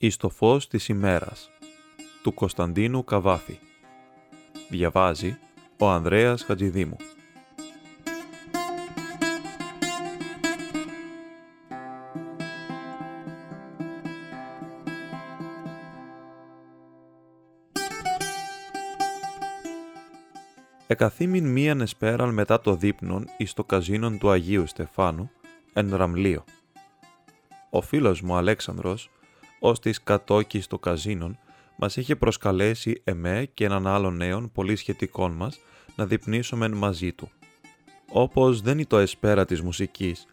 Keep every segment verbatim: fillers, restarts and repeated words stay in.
Εις το φως της ημέρας του Κωνσταντίνου Καβάφη. Διαβάζει ο Ανδρέας Χατζηδήμου. Εκαθήμην μίαν εσπέραν μετά το δείπνον εις το καζίνον του Αγίου Στεφάνου εν Ραμλείο. Ο φίλος μου Αλέξανδρος, ως της κατόκης το καζίνον, μας είχε προσκαλέσει εμέ και έναν άλλον νέον πολύ σχετικών μας να δείπνησομεν μαζί του. Όπως δεν ήτο εσπέρα της μουσικής,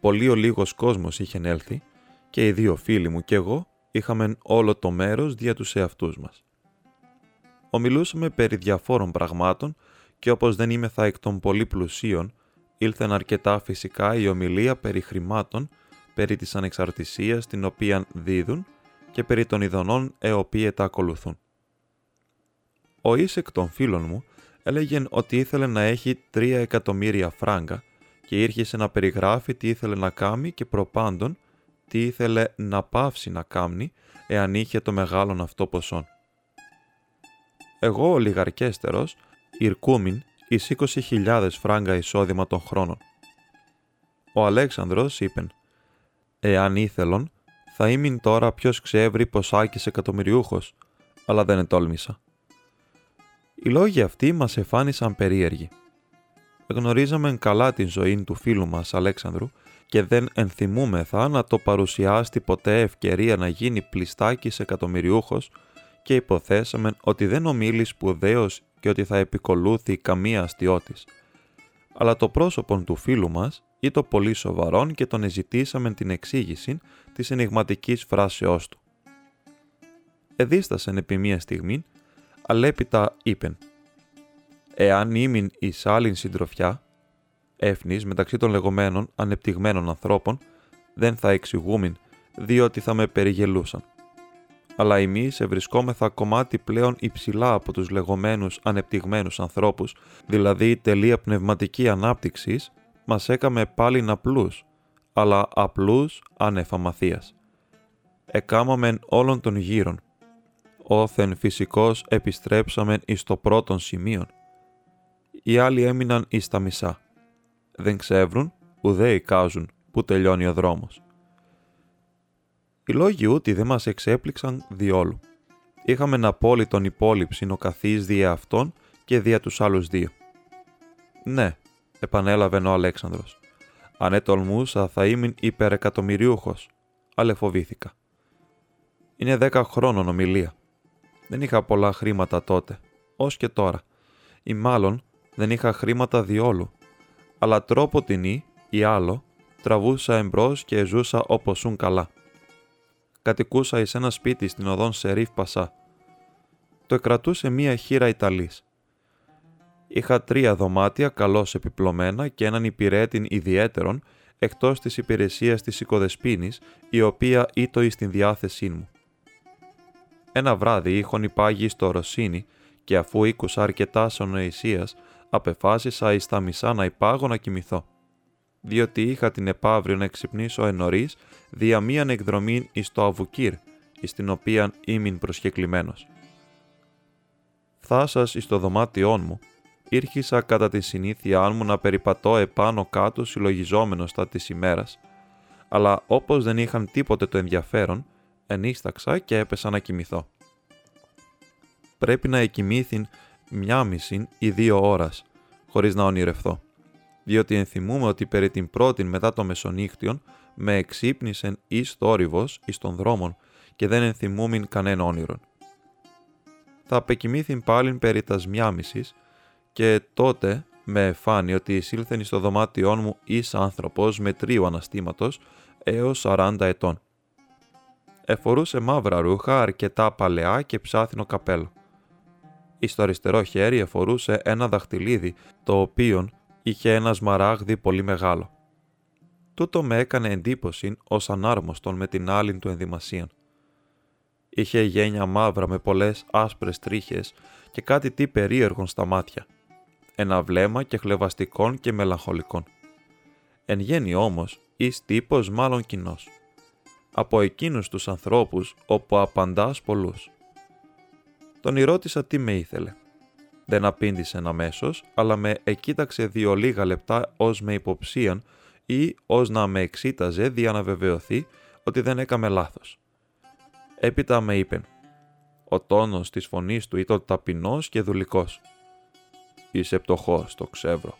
πολύ ο λίγος κόσμος είχεν έλθει και οι δύο φίλοι μου κι εγώ είχαμεν όλο το μέρος δια τους εαυτούς μας. Ομιλούσαμε περί διαφόρων πραγμάτων και όπως δεν ήμεθα εκ των πολύ πλουσίων, ήλθεν αρκετά φυσικά η ομιλία περί χρημάτων, περί της ανεξαρτησίας την οποία δίδουν και περί των ειδονών εοπίε τα ακολουθούν. Ο εις εκ των φίλων μου έλεγεν ότι ήθελε να έχει τρία εκατομμύρια φράγκα και ήρχισε να περιγράφει τι ήθελε να κάνει και προπάντων τι ήθελε να πάυσει να κάνει εάν είχε το μεγάλον αυτό ποσόν. Εγώ ο λιγαρκέστερος, ηρκούμην εις είκοσι χιλιάδες φράγκα εισόδημα των χρόνων. Ο Αλέξανδρος είπεν, «Εάν ήθελον, θα ήμην τώρα ποιος ξεύρει ποσάκης εκατομμυριούχος, αλλά δεν ετόλμησα». Οι λόγοι αυτοί μας εφάνησαν περίεργοι. Γνωρίζαμε καλά την ζωή του φίλου μας Αλέξανδρου και δεν ενθυμούμεθα να το παρουσιάστη ποτέ ευκαιρία να γίνει πλειστάκης εκατομμυριούχος και υποθέσαμε ότι δεν ομίλει σπουδαίος και ότι θα επικολούθη καμία αστιώτης. Αλλά το πρόσωπον του φίλου μας ήτο πολύ σοβαρόν και τον εζητήσαμε την εξήγηση της ενιγματικής φράσεώς του. Εδίστασεν επί μία στιγμή, αλέπειτα είπεν «Εάν ήμην εις άλλην συντροφιά, έφνης μεταξύ των λεγόμενων ανεπτυγμένων ανθρώπων, δεν θα εξηγούμην, διότι θα με περιγελούσαν. Αλλά εμείς ευρισκόμεθα κομμάτι πλέον υψηλά από τους λεγόμενους ανεπτυγμένους ανθρώπους, δηλαδή η τελεία πνευματική ανάπτυξης, μας έκαμε πάλιν απλούς, αλλά απλούς ανεφαμαθίας. Εκάμαμεν όλων των γύρων. Όθεν φυσικός επιστρέψαμεν εις το πρώτον σημείον. Οι άλλοι έμειναν εις τα μισά. Δεν ξεύρουν, ουδέ εικάζουν, που τελειώνει ο δρόμος». Οι λόγοι ούτι δεν μας εξέπληξαν διόλου. Είχαμεν απόλυτον υπόληψην ο καθής δι' αυτόν και δια τους άλλους δύο. «Ναι», επανέλαβεν ο Αλέξανδρος, «αν ετολμούσα θα ήμουν υπερεκατομμυριούχος, αλλά φοβήθηκα. Είναι δέκα χρόνων ομιλία. Δεν είχα πολλά χρήματα τότε, ως και τώρα, ή μάλλον δεν είχα χρήματα διόλου, αλλά τρόπο την ή, ή άλλο, τραβούσα εμπρός και ζούσα όπως σουν καλά. Κατοικούσα εις ένα σπίτι στην οδόν Σερίφ Πασά. Το εκρατούσε μία χήρα Ιταλής. Είχα τρία δωμάτια καλώς επιπλωμένα και έναν υπηρέτην ιδιαίτερον, εκτός της υπηρεσίας της οικοδεσπίνης, η οποία ήτο εις την διάθεσή μου. Ένα βράδυ είχον υπάγει στο Ρωσίνι και αφού ήκουσα αρκετά σωνοησίας, απεφάσισα εις τα μισά να υπάγω να κοιμηθώ, διότι είχα την επαύριο να ξυπνήσω εν νωρίς δια μίαν εκδρομήν εις το Αβουκύρ, εις την οποίαν ήμην προσκεκλημένος. Φθάσας εις το δωμάτιόν μου, ήρχισα κατά τη συνήθειά μου να περιπατώ επάνω κάτω συλλογιζόμενος τα της ημέρας, αλλά όπως δεν είχαν τίποτε το ενδιαφέρον, ενίσταξα και έπεσα να κοιμηθώ. Πρέπει να εκοιμήθην μια μισήν ή δύο ώρας, χωρίς να ονειρευθώ, διότι ενθυμούμε ότι περί την πρώτην μετά το μεσονύχτιον με εξύπνησεν εις θόρυβος εις των δρόμων και δεν ενθυμούμην κανέν όνειρον. Θα απεκοιμήθην πάλιν περί τας μιάμισης και τότε με εφάνει ότι εισήλθεν εις το δωμάτιόν μου εις άνθρωπος μετρίου αναστήματος έως σαράντα ετών. Εφορούσε μαύρα ρούχα αρκετά παλαιά και ψάθινο καπέλο. Εις το αριστερό χέρι εφορούσε ένα δαχτυλίδι το οποίον είχε ένα σμαράγδι πολύ μεγάλο. Τούτο με έκανε εντύπωση ως ανάρμοστον με την άλλην του ενδυμασίαν. Είχε γένια μαύρα με πολλές άσπρες τρίχες και κάτι τι περίεργον στα μάτια. Ένα βλέμμα και χλευαστικών και μελαγχολικών. Εν γέννη όμως, εις τύπος μάλλον κοινός. από εκείνους τους ανθρώπους όπου απαντάς πολλούς. Τον ερώτησα τι με ήθελε. Δεν απήντησε αμέσως, αλλά με εκοίταξε δύο λίγα λεπτά ως με υποψίαν ή ως να με εξήταζε δια να βεβαιωθεί ότι δεν έκαμε λάθος. Έπειτα με είπε. Ο τόνος της φωνής του ήταν ταπεινός και δουλικός. «Είσαι πτωχός, το ξεύρω.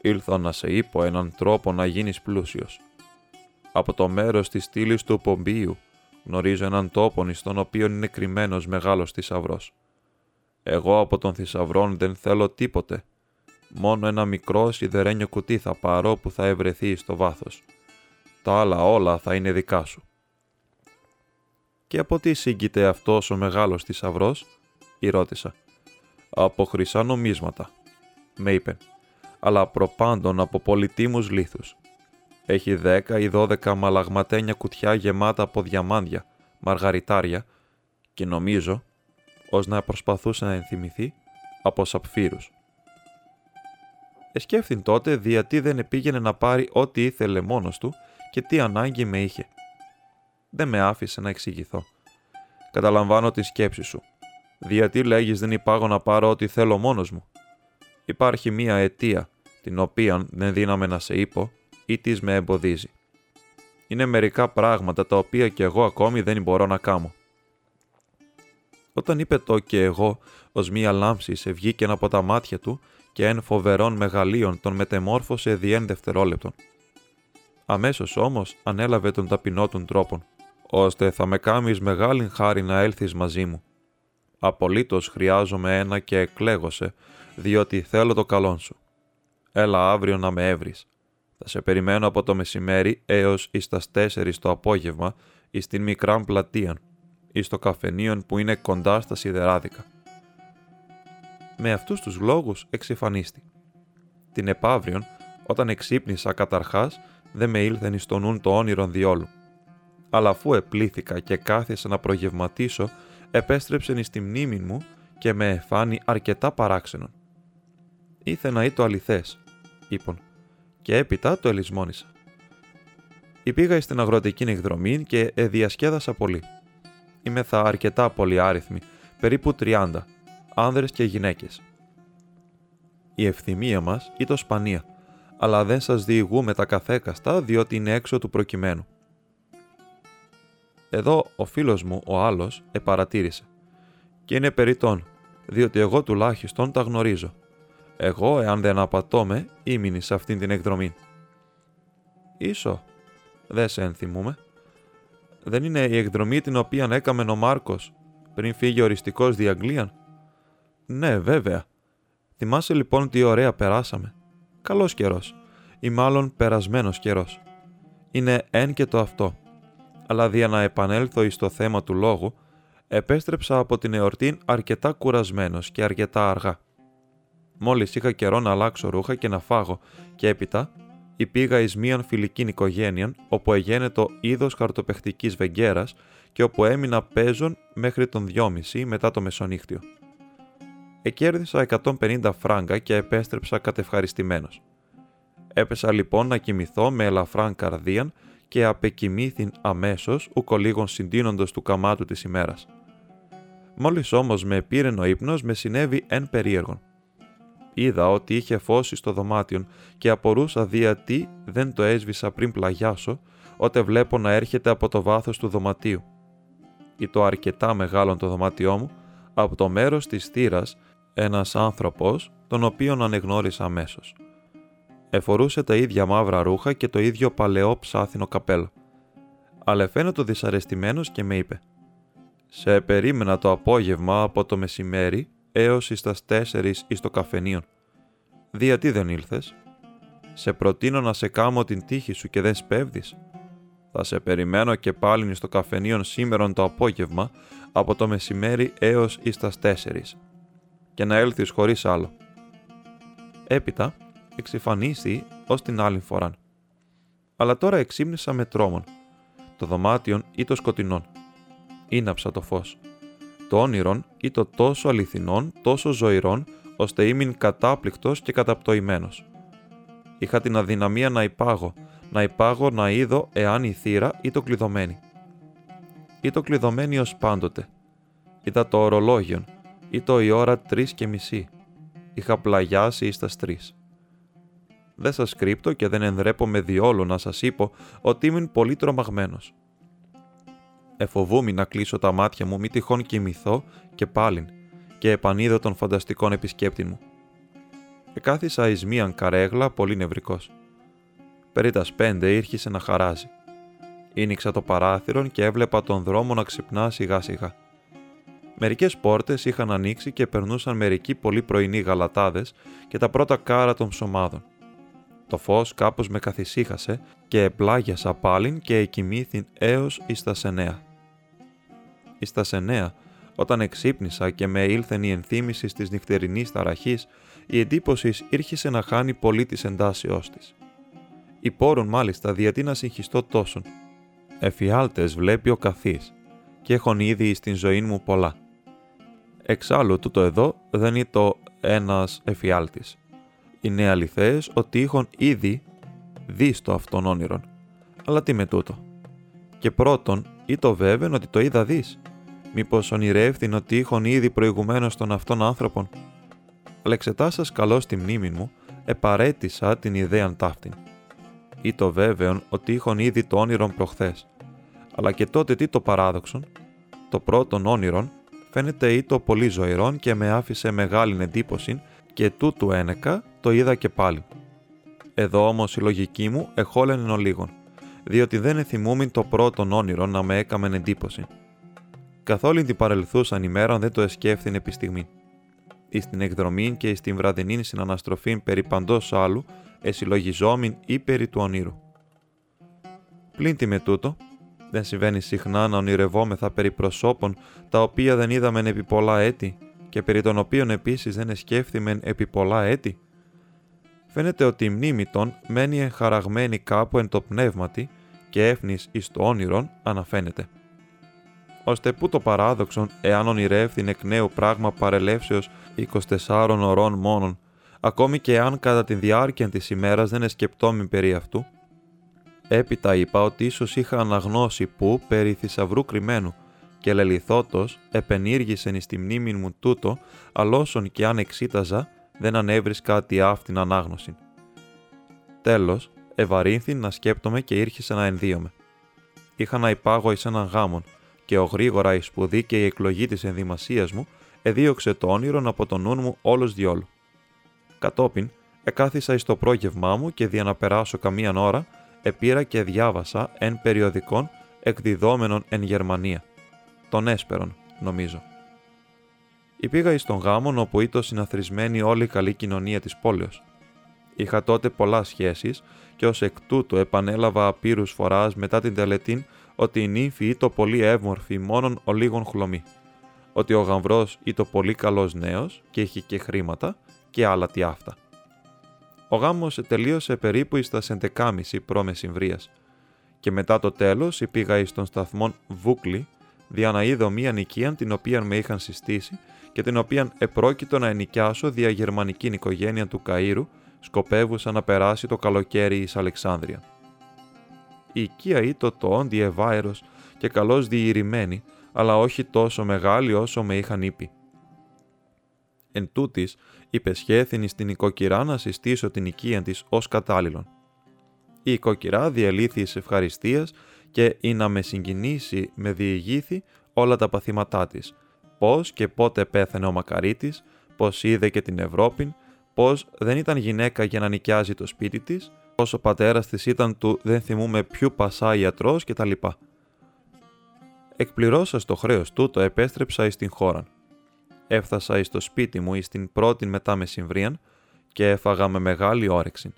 Ήλθα να σε είπω έναν τρόπο να γίνεις πλούσιος. Από το μέρος της στήλης του Πομπήιου γνωρίζω έναν τόπο στον οποίο είναι κρυμμένος μεγάλος θησαυρός. Εγώ από τον θησαυρόν δεν θέλω τίποτε. Μόνο ένα μικρό σιδερένιο κουτί θα πάρω που θα ευρεθεί στο βάθος. Τα άλλα όλα θα είναι δικά σου». «Και από τι σύγκειται αυτός ο μεγάλος θησαυρός?» ρώτησα. «Από χρυσά νομίσματα», με είπε, «αλλά προπάντων από πολυτίμους λίθους. Έχει δέκα ή δώδεκα μαλαγματένια κουτιά γεμάτα από διαμάντια, μαργαριτάρια και νομίζω, ως να προσπαθούσε να ενθυμηθεί, από σαπφύρους». Εσκέφθην τότε διατί δεν επήγαινε να πάρει ό,τι ήθελε μόνος του και τι ανάγκη με είχε. Δεν με άφησε να εξηγηθώ. «Καταλαμβάνω τη σκέψη σου. Διατί λέγεις δεν υπάγω να πάρω ό,τι θέλω μόνος μου. Υπάρχει μία αιτία, την οποία δεν δύναμε να σε είπω ή της με εμποδίζει. Είναι μερικά πράγματα τα οποία και εγώ ακόμη δεν μπορώ να κάνω». Όταν είπε το «και εγώ», ως μία λάμψη σε βγήκε από τα μάτια του και εν φοβερών μεγαλείων τον μετεμόρφωσε διέν δευτερόλεπτον. Αμέσως όμως ανέλαβε τον ταπεινό των τρόπων, «ώστε θα με κάμεις μεγάλη χάρη να έλθεις μαζί μου. Απολύτως χρειάζομαι ένα και εκλέγωσε, διότι θέλω το καλόν σου. Έλα αύριο να με έβρεις. Θα σε περιμένω από το μεσημέρι έως εις τας τέσσερις το απόγευμα εις την μικράν πλατεία, εις το καφενείον που είναι κοντά στα σιδεράδικα». Με αυτούς τους λόγους εξυφανίστη. Την επαύριον, όταν εξύπνησα καταρχάς, δεν με ήλθεν εις το νουν το όνειρον διόλου. Αλλά αφού επλήθηκα και κάθισα να προγευματίσω, επέστρεψεν εις τη μνήμη μου και με εφάνει αρκετά παράξενον. «Ήθε να είτο αληθές», είπων, και έπειτα το ελισμόνισα. Υπήγα στην αγροτική εκδρομή και εδιασκέδασα πολύ. Είμεθα αρκετά πολυάριθμοι, περίπου τριάντα, άνδρες και γυναίκες. Η ευθυμία μας είτο σπανία, αλλά δεν σας διηγούμε τα καθέκαστα διότι είναι έξω του προκειμένου. Εδώ ο φίλος μου, ο άλλος, επαρατήρησε. «Και είναι περιττόν, διότι εγώ τουλάχιστον τα γνωρίζω. Εγώ, εάν δεν απατώμε, ήμινη σε αυτήν την εκδρομή». «Ίσο, δεν σε ενθυμούμε. Δεν είναι η εκδρομή την οποία έκαμεν ο Μάρκος, πριν φύγει οριστικός δι' Αγγλίαν?» «Ναι, βέβαια. Θυμάσαι λοιπόν τι ωραία περάσαμε. Καλός καιρός, ή μάλλον περασμένος καιρός. Είναι εν και το αυτό. Αλλά δια να επανέλθω εις το θέμα του λόγου, επέστρεψα από την εορτήν αρκετά κουρασμένος και αρκετά αργά. Μόλις είχα καιρό να αλλάξω ρούχα και να φάγω, και έπειτα υπήγα εις μίαν φιλικήν οικογένειαν, όπου εγένετο είδος χαρτοπαιχτικής βεγγέρας και όπου έμεινα παίζον μέχρι τον δυόμιση μετά το μεσονύχτιο. Εκέρδισα εκατόν πενήντα φράγκα και επέστρεψα κατευχαριστημένος. Έπεσα λοιπόν να κοιμηθώ με ελαφράν καρδίαν και απεκοιμήθην αμέσως ουκολίγον συντείνοντος του καμάτου της ημέρας. Μόλις όμως με επήρεν ο ύπνος, με συνέβη εν περίεργον. Είδα ότι είχε φώσει στο δωμάτιον και απορούσα διατί δεν το έσβησα πριν πλαγιάσω, ότε βλέπω να έρχεται από το βάθος του δωματίου. Ή το αρκετά μεγάλον το δωμάτιό μου, από το μέρος της θύρας, ένας άνθρωπος, τον οποίον ανεγνώρισα αμέσως. Εφορούσε τα ίδια μαύρα ρούχα και το ίδιο παλαιό ψάθινο καπέλο. Αλεφαίνεται δυσαρεστημένος και με είπε «Σε περίμενα το απόγευμα από το μεσημέρι έως εις τας τέσσερις εις το καφενείον. Διατί δεν ήλθες? Σε προτείνω να σε κάμω την τύχη σου και δεν σπέβδεις. Θα σε περιμένω και πάλιν εις το καφενείον σήμερον το απόγευμα από το μεσημέρι έως εις τας τέσσερις και να έλθεις χωρίς άλλο». Έπειτα εξυφανίστη ως την άλλη φοράν. Αλλά τώρα εξύπνησα με τρόμον. Το δωμάτιον ή το σκοτεινόν. Ήναψα το φως. Το όνειρον ή το τόσο αληθινόν, τόσο ζωηρόν, ώστε ήμην κατάπληκτος και καταπτωημένος. Είχα την αδυναμία να υπάγω, να υπάγω να είδω εάν η θύρα ήτο κλειδωμένη. Ήτο κλειδωμένη ως πάντοτε. Είδα το ορολόγιον, ήτο η ώρα τρεις και μισή. Είχα πλαγιάσει εις τας τρεις. Δεν σας κρύπτω και δεν ενδρέπομαι διόλου να σας είπω ότι ήμουν πολύ τρομαγμένος. Εφοβούμαι να κλείσω τα μάτια μου μη τυχόν κοιμηθώ και πάλιν και επανείδω τον φανταστικόν επισκέπτη μου. Εκάθισα εις μίαν καρέγλα πολύ νευρικός. Περί τας πέντε ήρχισε να χαράζει. Ήνιξα το παράθυρον και έβλεπα τον δρόμο να ξυπνά σιγά σιγά. Μερικές πόρτες είχαν ανοίξει και περνούσαν μερικοί πολύ πρωινοί γαλατάδες και τα πρώτα κάρα των ψωμάδων. Το φως κάπως με καθησύχασε και επλάγιασα πάλιν και εκοιμήθην έως εις τας εννέα. Εις τας εννέα, όταν εξύπνησα και με ήλθεν η ενθύμηση της νυχτερινής ταραχής, η εντύπωση ήρχισε να χάνει πολύ της εντάσεώς της. Υπόρων μάλιστα διατί να συγχυστώ τόσον. Εφιάλτες βλέπει ο καθής και έχουν ήδη εις την ζωήν μου πολλά. Εξάλλου τούτο εδώ δεν είτο ένας εφιάλτης. Είναι αληθές ότι είχον ήδη δίστο αυτών όνειρον. Αλλά τι με τούτο. Και πρώτον, ή το βέβαιν ότι το είδα δεις. Μήπως ονειρεύθην ότι είχον ήδη προηγουμένως των αυτών άνθρωπων. Αλλά εξετάσας καλώς τη μνήμη μου, επαρέτησα την ιδέαν ταύτην. Ή το βέβαιον ότι είχον ήδη το όνειρον προχθές. Αλλά και τότε τι το παράδοξον. Το πρώτον όνειρον φαίνεται ή το πολύ ζωηρόν και με άφησε μεγάλην εντύπωσιν και τούτου ένεκα το είδα και πάλι. Εδώ όμως η λογική μου εχόλαινεν ολίγον, διότι δεν εθυμούμην το πρώτον όνειρο να με έκαμεν εντύπωση. Καθ' όλην την παρελθούσαν ημέραν δεν το εσκέφθην επί στιγμήν. Εις την εκδρομήν και εις την βραδινήν συναναστροφήν περί παντός άλλου, εσυλλογιζόμην ή περί του ονείρου. Πλην τι με τούτο, δεν συμβαίνει συχνά να ονειρευόμεθα περί προσώπων τα οποία δεν είδαμεν επί πολλά έτη, και περί των οποίων επίσης δεν εσκέφθημεν επί πολλά έτη. Φαίνεται ότι η μνήμη των μένει εγχαραγμένη κάπου εν το πνεύματι και έφνης εις το όνειρον αναφαίνεται. Ωστε που το παράδοξον, εάν ονειρεύθην εκ νέου πράγμα παρελεύσεως είκοσι τεσσάρων ωρών μόνον, ακόμη και αν κατά τη διάρκεια της ημέρας δεν εσκεπτόμην περί αυτού. Έπειτα είπα ότι ίσως είχα αναγνώσει που περί θησαυρού κρυμμένου, και λελιθότος επενήργησεν εις τη μνήμη μου τούτο, αλώσον και αν εξήταζα, δεν ανέβρισκα τη αυτήν ανάγνωσιν. Τέλος, ευαρύνθην να σκέπτομαι και ήρχισε να ενδύομαι. Είχα να υπάγω εις έναν γάμον, και ο γρήγορα η σπουδή και η εκλογή της ενδυμασίας μου εδίωξε το όνειρον από το νου μου όλος διόλου. Κατόπιν, εκάθισα εις το πρόγευμά μου και δια να περάσω καμίαν ώρα, επήρα και διάβασα εν περιοδικών εκδιδόμενων εν Γερμανία. Τον Έσπερον, νομίζω. Υπήγα εις τον γάμον όπου ήτο συναθρισμένη όλη η καλή κοινωνία της πόλεως. Είχα τότε πολλά σχέσεις και ως εκ τούτου επανέλαβα απείρους φοράς μετά την τελετήν ότι η νύμφη ήτο πολύ εύμορφη μόνον ο λίγων χλωμή, ότι ο γαμβρός ήτο πολύ καλός νέος και είχε και χρήματα και άλλα τι αυτά. Ο γάμος τελείωσε περίπου εις τα σεντεκάμιση προμεσημβρίας και μετά το τέλος υπήγα εις τον σταθμόν Βούκλη δια να είδω μίαν οικίαν την οποία με είχαν συστήσει και την οποία επρόκειτο να ενοικιάσω δια γερμανικήν οικογένεια του Καΐρου, σκοπεύουσα να περάσει το καλοκαίρι εις Αλεξάνδρεια. Η οικία ήτο το όντι ευάερος και καλώς διηρημένη, αλλά όχι τόσο μεγάλη όσο με είχαν είπε. Εν τούτης, υπεσχέθην εις την οικοκυρά να συστήσω την οικία της ως κατάλληλον. Η οικοκυρά διελήθη εις ευχαριστίας και ή να με συγκινήσει με διηγήθη όλα τα παθήματά της, πώς και πότε πέθανε ο Μακαρίτης, πώς είδε και την Ευρώπη, πώς δεν ήταν γυναίκα για να νοικιάζει το σπίτι της, πώς ο πατέρας της ήταν του δεν θυμούμε ποιου Πασά ιατρός κτλ. Εκπληρώσας το χρέος τούτο επέστρεψα εις την χώραν. Έφτασα εις το σπίτι μου εις την πρώτη μετά μεσημβρίαν και έφαγα με μεγάλη όρεξη.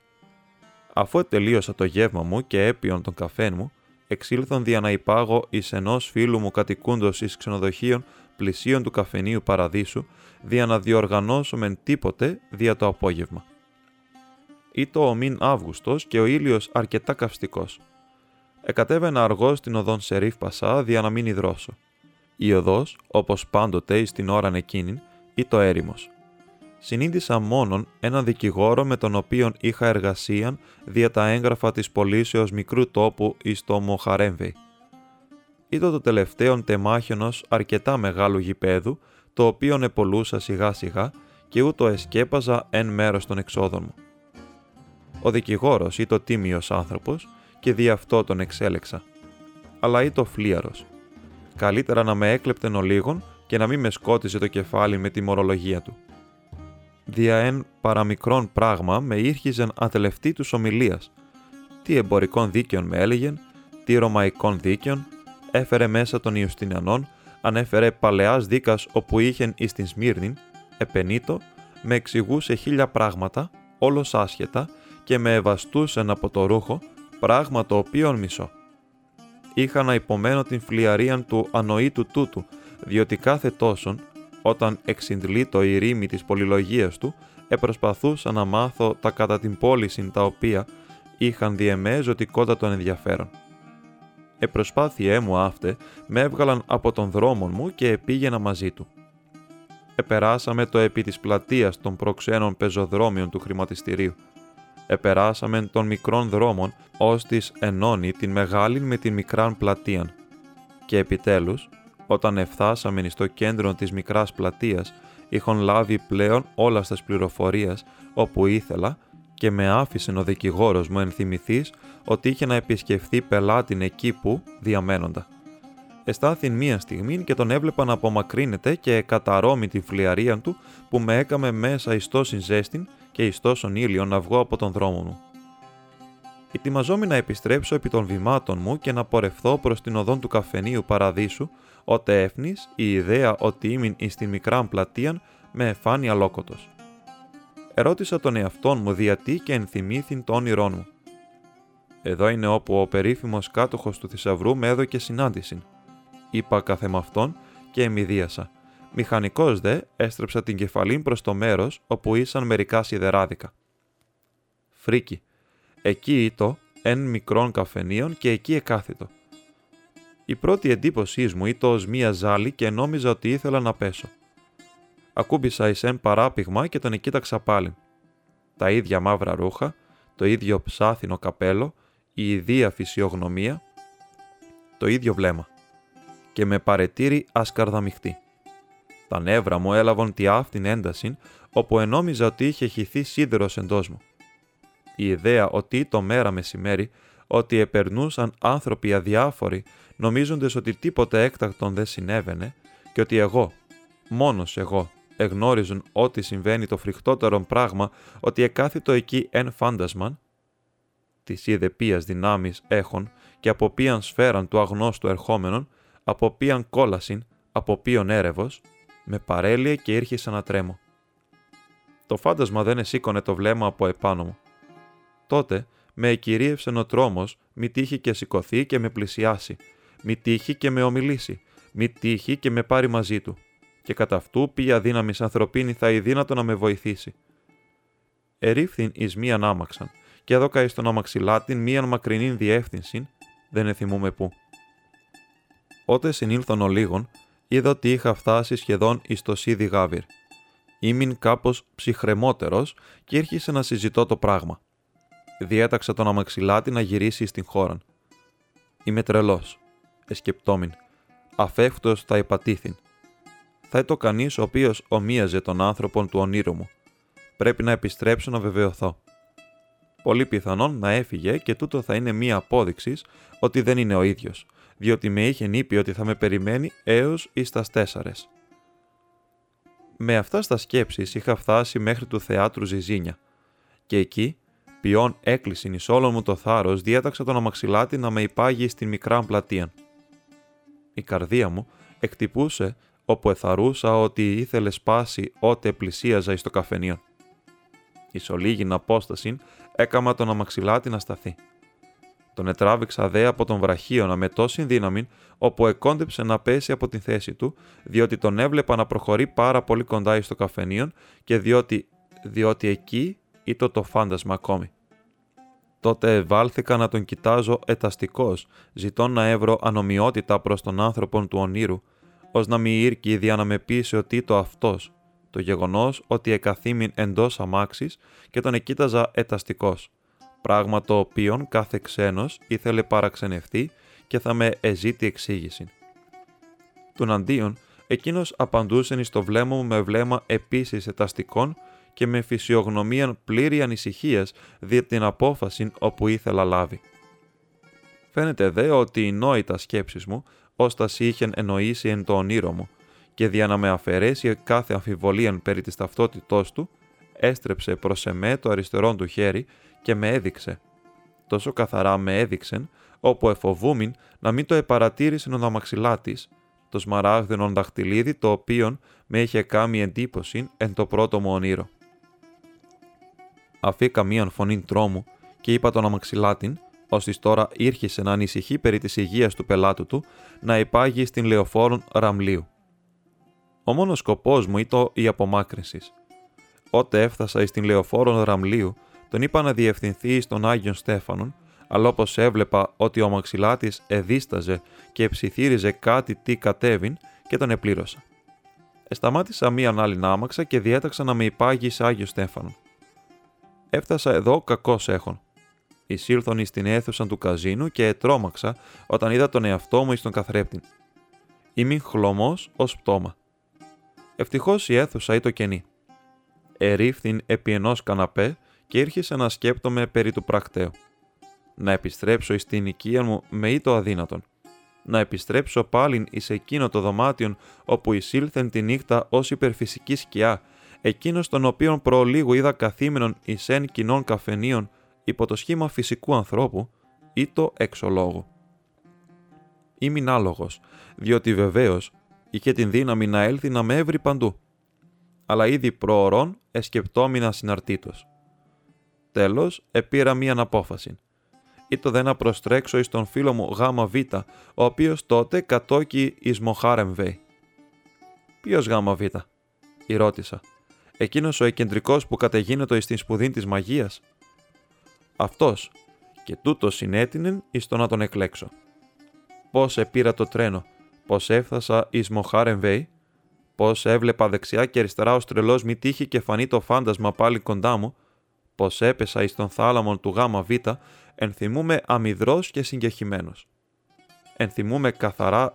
Αφού τελείωσα το γεύμα μου και έπιον τον καφέν μου, εξήλθον δια να υπάγω εις ενός φίλου μου κατοικούντος εις ξενοδοχείων πλησίων του καφενείου Παραδείσου, δια να διοργανώσομεν τίποτε δια το απόγευμα. Ήτο ο μην Αύγουστος και ο ήλιος αρκετά καυστικός. Εκατέβαινα αργός την οδόν Σερίφ Πασά δια να μην υδρώσω. Η οδός, όπως πάντοτε εις την ώραν εκείνην, ήτο έρημος. συνείδησα μόνον έναν δικηγόρο με τον οποίον είχα εργασίαν δια τα έγγραφα της πωλήσεως μικρού τόπου εις το Μοχαρέμπεϊ. Ήταν το τελευταίον τεμάχιονος αρκετά μεγάλου γηπέδου, το οποίον επολούσα σιγά σιγά και ούτω εσκέπαζα εν μέρος των εξόδων μου. Ο δικηγόρος ήτο τίμιος άνθρωπος και δι' αυτό τον εξέλεξα. Αλλά ήτο φλίαρος. Καλύτερα να με έκλεπτεν ο λίγον και να μην με σκότιζε το κεφάλι με τη μορολογία του. Δια εν παραμικρόν πράγμα με ήρχιζεν ατελευτή τους ομιλίας. Τι εμπορικών δίκαιων με έλεγεν, τι ρωμαϊκών δίκαιων, έφερε μέσα των Ιουστινιανών, ανέφερε παλαιάς δίκας όπου είχεν εις την Σμύρνη, επενήτω, με εξηγούσε χίλια πράγματα, όλος άσχετα, και με ευαστούσεν από το ρούχο, πράγμα το οποίον μισώ. Είχα να υπομένω την φλιαρίαν του ανοήτου τούτου, διότι κάθε τόσον, όταν εξυντλεί το η ρήμη της πολυλογίας του, επροσπαθούσα να μάθω τα κατά την πώληση τα οποία είχαν διεμέ ζωτικότατον ενδιαφέρον. Επροσπάθειέ μου αύτε με έβγαλαν από τον δρόμο μου και επήγαινα μαζί του. Επεράσαμε το επί της πλατείας των προξένων πεζοδρόμιων του χρηματιστηρίου. Επεράσαμε των μικρών δρόμων, ως της ενώνει την μεγάλην με την μικράν πλατείαν. Και επιτέλους, όταν εφθάσαμε στο κέντρο της μικράς πλατείας, είχον λάβει πλέον όλα στας πληροφορίας όπου ήθελα και με άφησε ο δικηγόρος μου ενθυμηθείς ότι είχε να επισκεφθεί πελάτην εκεί που διαμένοντα. Εστάθην μία στιγμή και τον έβλεπα να απομακρύνεται και καταρώμη τη φλιαρίαν του που με έκαμε μέσα ιστόσιν ζέστην και ιστόσον ήλιο να βγω από τον δρόμο μου. Ετοιμαζόμουν να επιστρέψω επί των βημάτων μου και να πορευθώ προς την οδόν του καφενείου Παραδείσου, ότε έφνης η ιδέα ότι ήμην εις την μικράν πλατείαν με εφάνει αλόκοτος. Ερώτησα τον εαυτόν μου διατί και ενθυμήθην το όνειρόν μου. Εδώ είναι όπου ο περίφημος κάτοχος του θησαυρού με έδωκε συνάντησιν. Είπα καθεμαυτόν και εμιδίασα. Μηχανικός δε έστρεψα την κεφαλήν προς το μέρος όπου ήσαν μερικά σιδεράδικα. Φρίκι. Εκεί ήτο εν μικρών καφενείων και εκεί εκάθητο. Η πρώτη εντύπωσή μου ήτο ως μία ζάλη και νόμιζα ότι ήθελα να πέσω. Ακούμπησα εις εν παράπηγμα και τον εκείταξα πάλι. Τα ίδια μαύρα ρούχα, το ίδιο ψάθινο καπέλο, η ιδία φυσιογνωμία, το ίδιο βλέμμα. Και με παρετήρη ασκαρδαμιχτή. Τα νεύρα μου έλαβαν τη αυτήν ένταση, όπου ενόμιζα ότι είχε χυθεί σίδερος εντός μου. Η ιδέα ότι το μέρα μεσημέρι, ότι επερνούσαν άνθρωποι αδιάφοροι, νομίζοντες ότι τίποτε έκτακτον δεν συνέβαινε, και ότι εγώ, μόνος εγώ, εγνώριζουν ότι συμβαίνει το φρικτότερο πράγμα, ότι εκάθητο εκεί εν φάντασμαν, της είδε ποίας δυνάμεις έχων και από ποιαν σφαίραν του αγνώστου ερχόμενον, από ποιαν κόλασιν, από ποιον έρευος, με παρέλυε και ήρχισα να τρέμω. Το φάντασμα δεν εσήκωνε το βλέμμα από επάνω μου. Τότε με εκυρίευσε ο τρόμος, μη τύχει και σηκωθεί και με πλησιάσει, μη τύχει και με ομιλήσει, μη τύχει και με πάρει μαζί του, και κατ' αυτού ποια δύναμης ανθρωπίνη θα η δύνατο να με βοηθήσει. Ερήφθην εις μίαν άμαξαν, και έδωκα εις τον αμαξιλάτην μίαν μακρινήν διεύθυνσιν, δεν εθυμούμε πού. Ότε συνήλθον ο λίγον, είδα ότι είχα φτάσει σχεδόν εις το Σίδη Γάβυρ. Ήμην κάπως ψυχρεμότερος και ήρχισε να συζητώ το πράγμα. Διέταξα τον αμαξιλάτη να γυρίσει στην χώραν. Είμαι τρελός, εσκεπτόμην, αφεύκτος θα υπατήθην. Θα ήτο κανείς ο οποίος ομοίαζε τον άνθρωπον του ονείρου μου. Πρέπει να επιστρέψω να βεβαιωθώ. Πολύ πιθανόν να έφυγε και τούτο θα είναι μία απόδειξη ότι δεν είναι ο ίδιος, διότι με είχε νύπει ότι θα με περιμένει έως εις τας τέσσαρες. Με αυτά στα σκέψεις είχα φτάσει μέχρι του θεάτρου Ζιζίνια και εκεί, ποιόν έκλεισιν εις όλον μου το θάρρος, διέταξα τον αμαξιλάτη να με υπάγει στην μικράν πλατείαν. Η καρδία μου εκτυπούσε όπου εθαρούσα ότι ήθελε σπάσει ότε πλησίαζα εις το καφενείο. Εις ολίγην απόστασιν έκαμα τον αμαξιλάτη να σταθεί. Τον ετράβηξα δε από τον βραχίωνα με τόσην δύναμη, όπου εκόντεψε να πέσει από τη θέση του, διότι τον έβλεπα να προχωρεί πάρα πολύ κοντά εις το καφενείο και διότι, διότι εκεί ήτο το φάντασμα ακόμη. Τότε βάλθηκα να τον κοιτάζω εταστικός, ζητών να έβρω ανομοιότητα προς τον άνθρωπον του ονείρου, ως να μη ήρκει δια να με πείσει ότι ήτο αυτός, το γεγονός ότι εκαθήμην εντός αμάξης και τον εκοίταζα εταστικός, πράγμα το οποίον κάθε ξένος ήθελε παραξενευτεί και θα με εζήτη εξήγηση. Τον αντίον, εκείνος απαντούσεν εις το βλέμμα μου με βλέμμα επίσης εταστικών και με φυσιογνωμίαν πλήρη ανησυχίας δι' την απόφαση όπου ήθελα λάβει. Φαίνεται δε ότι οι νόητα σκέψεις μου, όστας είχεν εννοήσει εν το ονείρο μου, και δια να με αφαιρέσει κάθε αμφιβολίαν περί της ταυτότητός του, έστρεψε προς εμέ το αριστερόν του χέρι και με έδειξε. Τόσο καθαρά με έδειξεν, όπου εφοβούμην να μην το επαρατήρησεν ο δαμαξιλάτης, το σμαράγδινον δαχτυλίδι το οποίον με είχε κάνει εντύπωση εν το πρώτο μου ονείρο. Αφήκα μίαν φωνήν τρόμου και είπα τον αμαξιλάτην, ως τώρα ήρχισε να ανησυχεί περί της υγείας του πελάτου του, να υπάγει στην λεωφόρον Ραμλείου. Ο μόνος σκοπός μου ήταν η απομάκρυνση. Ότε έφτασα εις την λεωφόρον Ραμλείου, τον είπα να διευθυνθεί στον Άγιον Στέφανον, αλλά όπως έβλεπα ότι ο αμαξιλάτης εδίσταζε και ψιθύριζε κάτι τι κατέβην και τον επλήρωσα. Εσταμάτησα μίαν άλλην άμαξα και διέταξα να με υπάγει σε Άγιο Στέφανον. Έφτασα εδώ κακός έχων. Εισήλθον εις την αίθουσα του καζίνου και ετρώμαξα όταν είδα τον εαυτό μου εις τον καθρέπτην. Ήμην χλωμός ως πτώμα. Ευτυχώς η αίθουσα ήταν κενή. Ερήφθην επί ενός καναπέ και ήρχισε να σκέπτομαι περί του πρακτέου. Να επιστρέψω εις την οικία μου με ήτο αδύνατον. Να επιστρέψω πάλιν εις εκείνο το δωμάτιον όπου εισήλθεν τη νύχτα ως υπερφυσική σκιά, εκείνος τον οποίον προλίγου είδα καθήμενον εις εν κοινών καφενείων υπό το σχήμα φυσικού ανθρώπου, ήτο εξολόγου. Ήμην άλογος, διότι βεβαίως είχε την δύναμη να έλθει να με έβρει παντού. Αλλά ήδη προωρών εσκεπτόμην ασυναρτήτως. Τέλος, επήρα μίαν απόφαση. Ήτο δε να προστρέξω εις τον φίλο μου Γάμα Βήτα, ο οποίος τότε κατόκει εις Μοχαρέμπεϊ. «Ποιος Γάμα Βήτα?» ρώτησα. «Εκείνος ο εκεντρικός που κατεγίνεται εις την σπουδήν της μαγείας?» «Αυτός, και τούτο συνέτεινεν εις το να τον εκλέξω. Πώς επήρα το τρένο, πώς έφτασα εις Μοχαρέμπεϊ, πώς έβλεπα δεξιά και αριστερά ως τρελός μη τύχει και φανεί το φάντασμα πάλι κοντά μου, πως έπεσα εις τον θάλαμον του Γάμα Βήτα, ενθυμούμε αμυδρός και συγκεχημένος. Ενθυμούμε καθαρά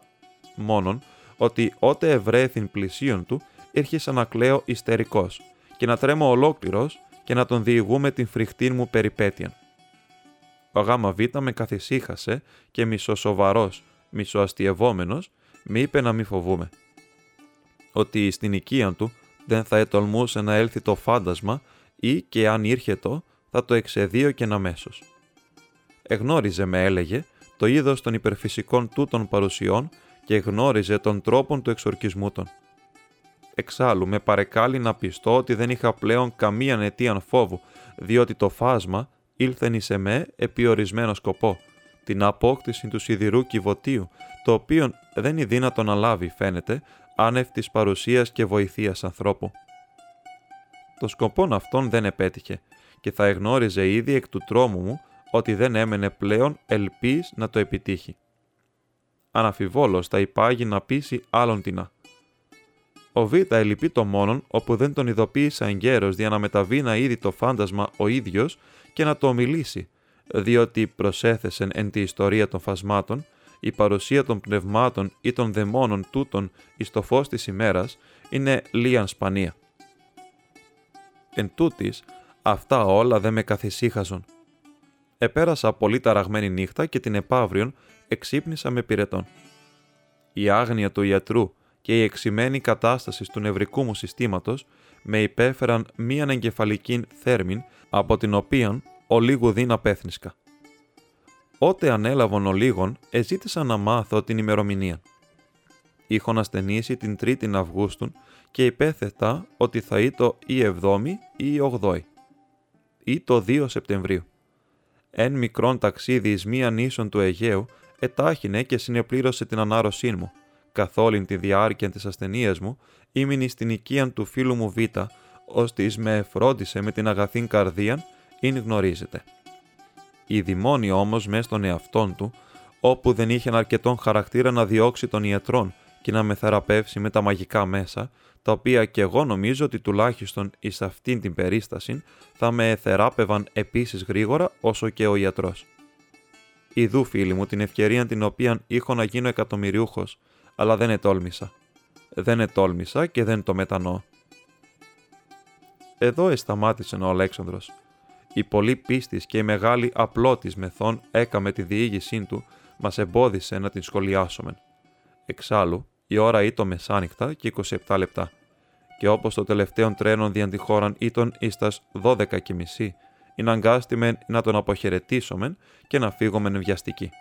μόνον ότι ότε ευρέθην πλησίον του, ήρχισα να κλαίω ιστερικός και να τρέμω ολόκληρος και να τον διηγούμε την φρικτήν μου περιπέτεια. Ο Γάμα Βήτα με καθησύχασε και μισοσοβαρός, μισοαστιευόμενος, με είπε να μη φοβούμε. Ότι στην οικία του δεν θα ετολμούσε να έλθει το φάντασμα ή και αν ήρχετο θα το εξεδίωκεν αμέσως. Εγνώριζε, με έλεγε, το είδος των υπερφυσικών τούτων παρουσιών και γνώριζε τον τρόπον του εξορκισμού των. Εξάλλου με παρεκάλει να πιστώ ότι δεν είχα πλέον καμίαν αιτίαν φόβου, διότι το φάσμα ήλθεν εις εμέ επί ορισμένο σκοπό, την απόκτηση του σιδηρού κυβωτίου, το οποίον δεν είναι δύνατο να λάβει, φαίνεται, άνευ της παρουσίας και βοηθείας ανθρώπου. Το σκοπόν αυτόν δεν επέτυχε και θα εγνώριζε ήδη εκ του τρόμου μου ότι δεν έμενε πλέον ελπίς να το επιτύχει. Αναφιβόλως θα υπάγει να πείσει άλλον τινά. Ο Βήτα ελυπεί το μόνον όπου δεν τον ειδοποίησα εγκαίρος δια να μεταβεί να είδει το φάντασμα ο ίδιος και να το ομιλήσει, διότι προσέθεσεν εν τη ιστορία των φασμάτων, η παρουσία των πνευμάτων ή των δαιμόνων τούτων εις το φως της ημέρας είναι λίαν σπανία. Εν τούτης, αυτά όλα δεν με καθησύχαζον. Επέρασα πολύ ταραγμένη νύχτα και την επαύριον εξύπνησα με πυρετών. Η άγνοια του ιατρού και η εξημένη κατάσταση του νευρικού μου συστήματος με υπέφεραν μίαν εγκεφαλικήν θέρμην από την οποίαν ολίγου δίν απέθνισκα. Ότε ανέλαβον ολίγον, εζήτησα να μάθω την ημερομηνία. Είχον ασθενήσει την τρίτην Αυγούστου και υπέθετα ότι θα ήτο ή εβδόμη ή ογδόη, ή το δύο Σεπτεμβρίου. Εν μικρόν ταξίδι εις μίαν ίσον του Αιγαίου ετάχυνε και συνεπλήρωσε την ανάρρωσή μου. Καθ' όλην τη διάρκεια της ασθενείας μου ήμην στην οικία του φίλου μου Βήτα, ώστις με εφρόντισε με την αγαθήν καρδίαν, ειν γνωρίζεται. Η δημόνη όμως μες στον εαυτόν του, όπου δεν είχε αρκετόν χαρακτήρα να διώξει των ιατρών και να με θεραπεύσει με τα μαγικά μέσα, τα οποία και εγώ νομίζω ότι τουλάχιστον εις αυτήν την περίσταση θα με θεράπευαν επίσης γρήγορα όσο και ο ιατρός. Ιδού, φίλοι μου, την ευκαιρία την οποία είχα να γίνω εκατομμυριούχος, αλλά δεν ετόλμησα. Δεν ετόλμησα και δεν το μετανοώ. Εδώ εσταμάτησε ο Αλέξανδρος. Η πολλή πίστης και η μεγάλη απλότης μεθόν έκαμε τη διήγησή του, μας εμπόδισε να την σχολιάσομεν. Εξάλλου, η ώρα ήτο μεσάνυχτα και είκοσι επτά λεπτά, και όπως το τελευταίο τρένο διαν τη χώραν ήτον ίστας δώδεκα και μισή, ειναγκάστημεν να τον αποχαιρετήσομεν και να φύγομεν βιαστική.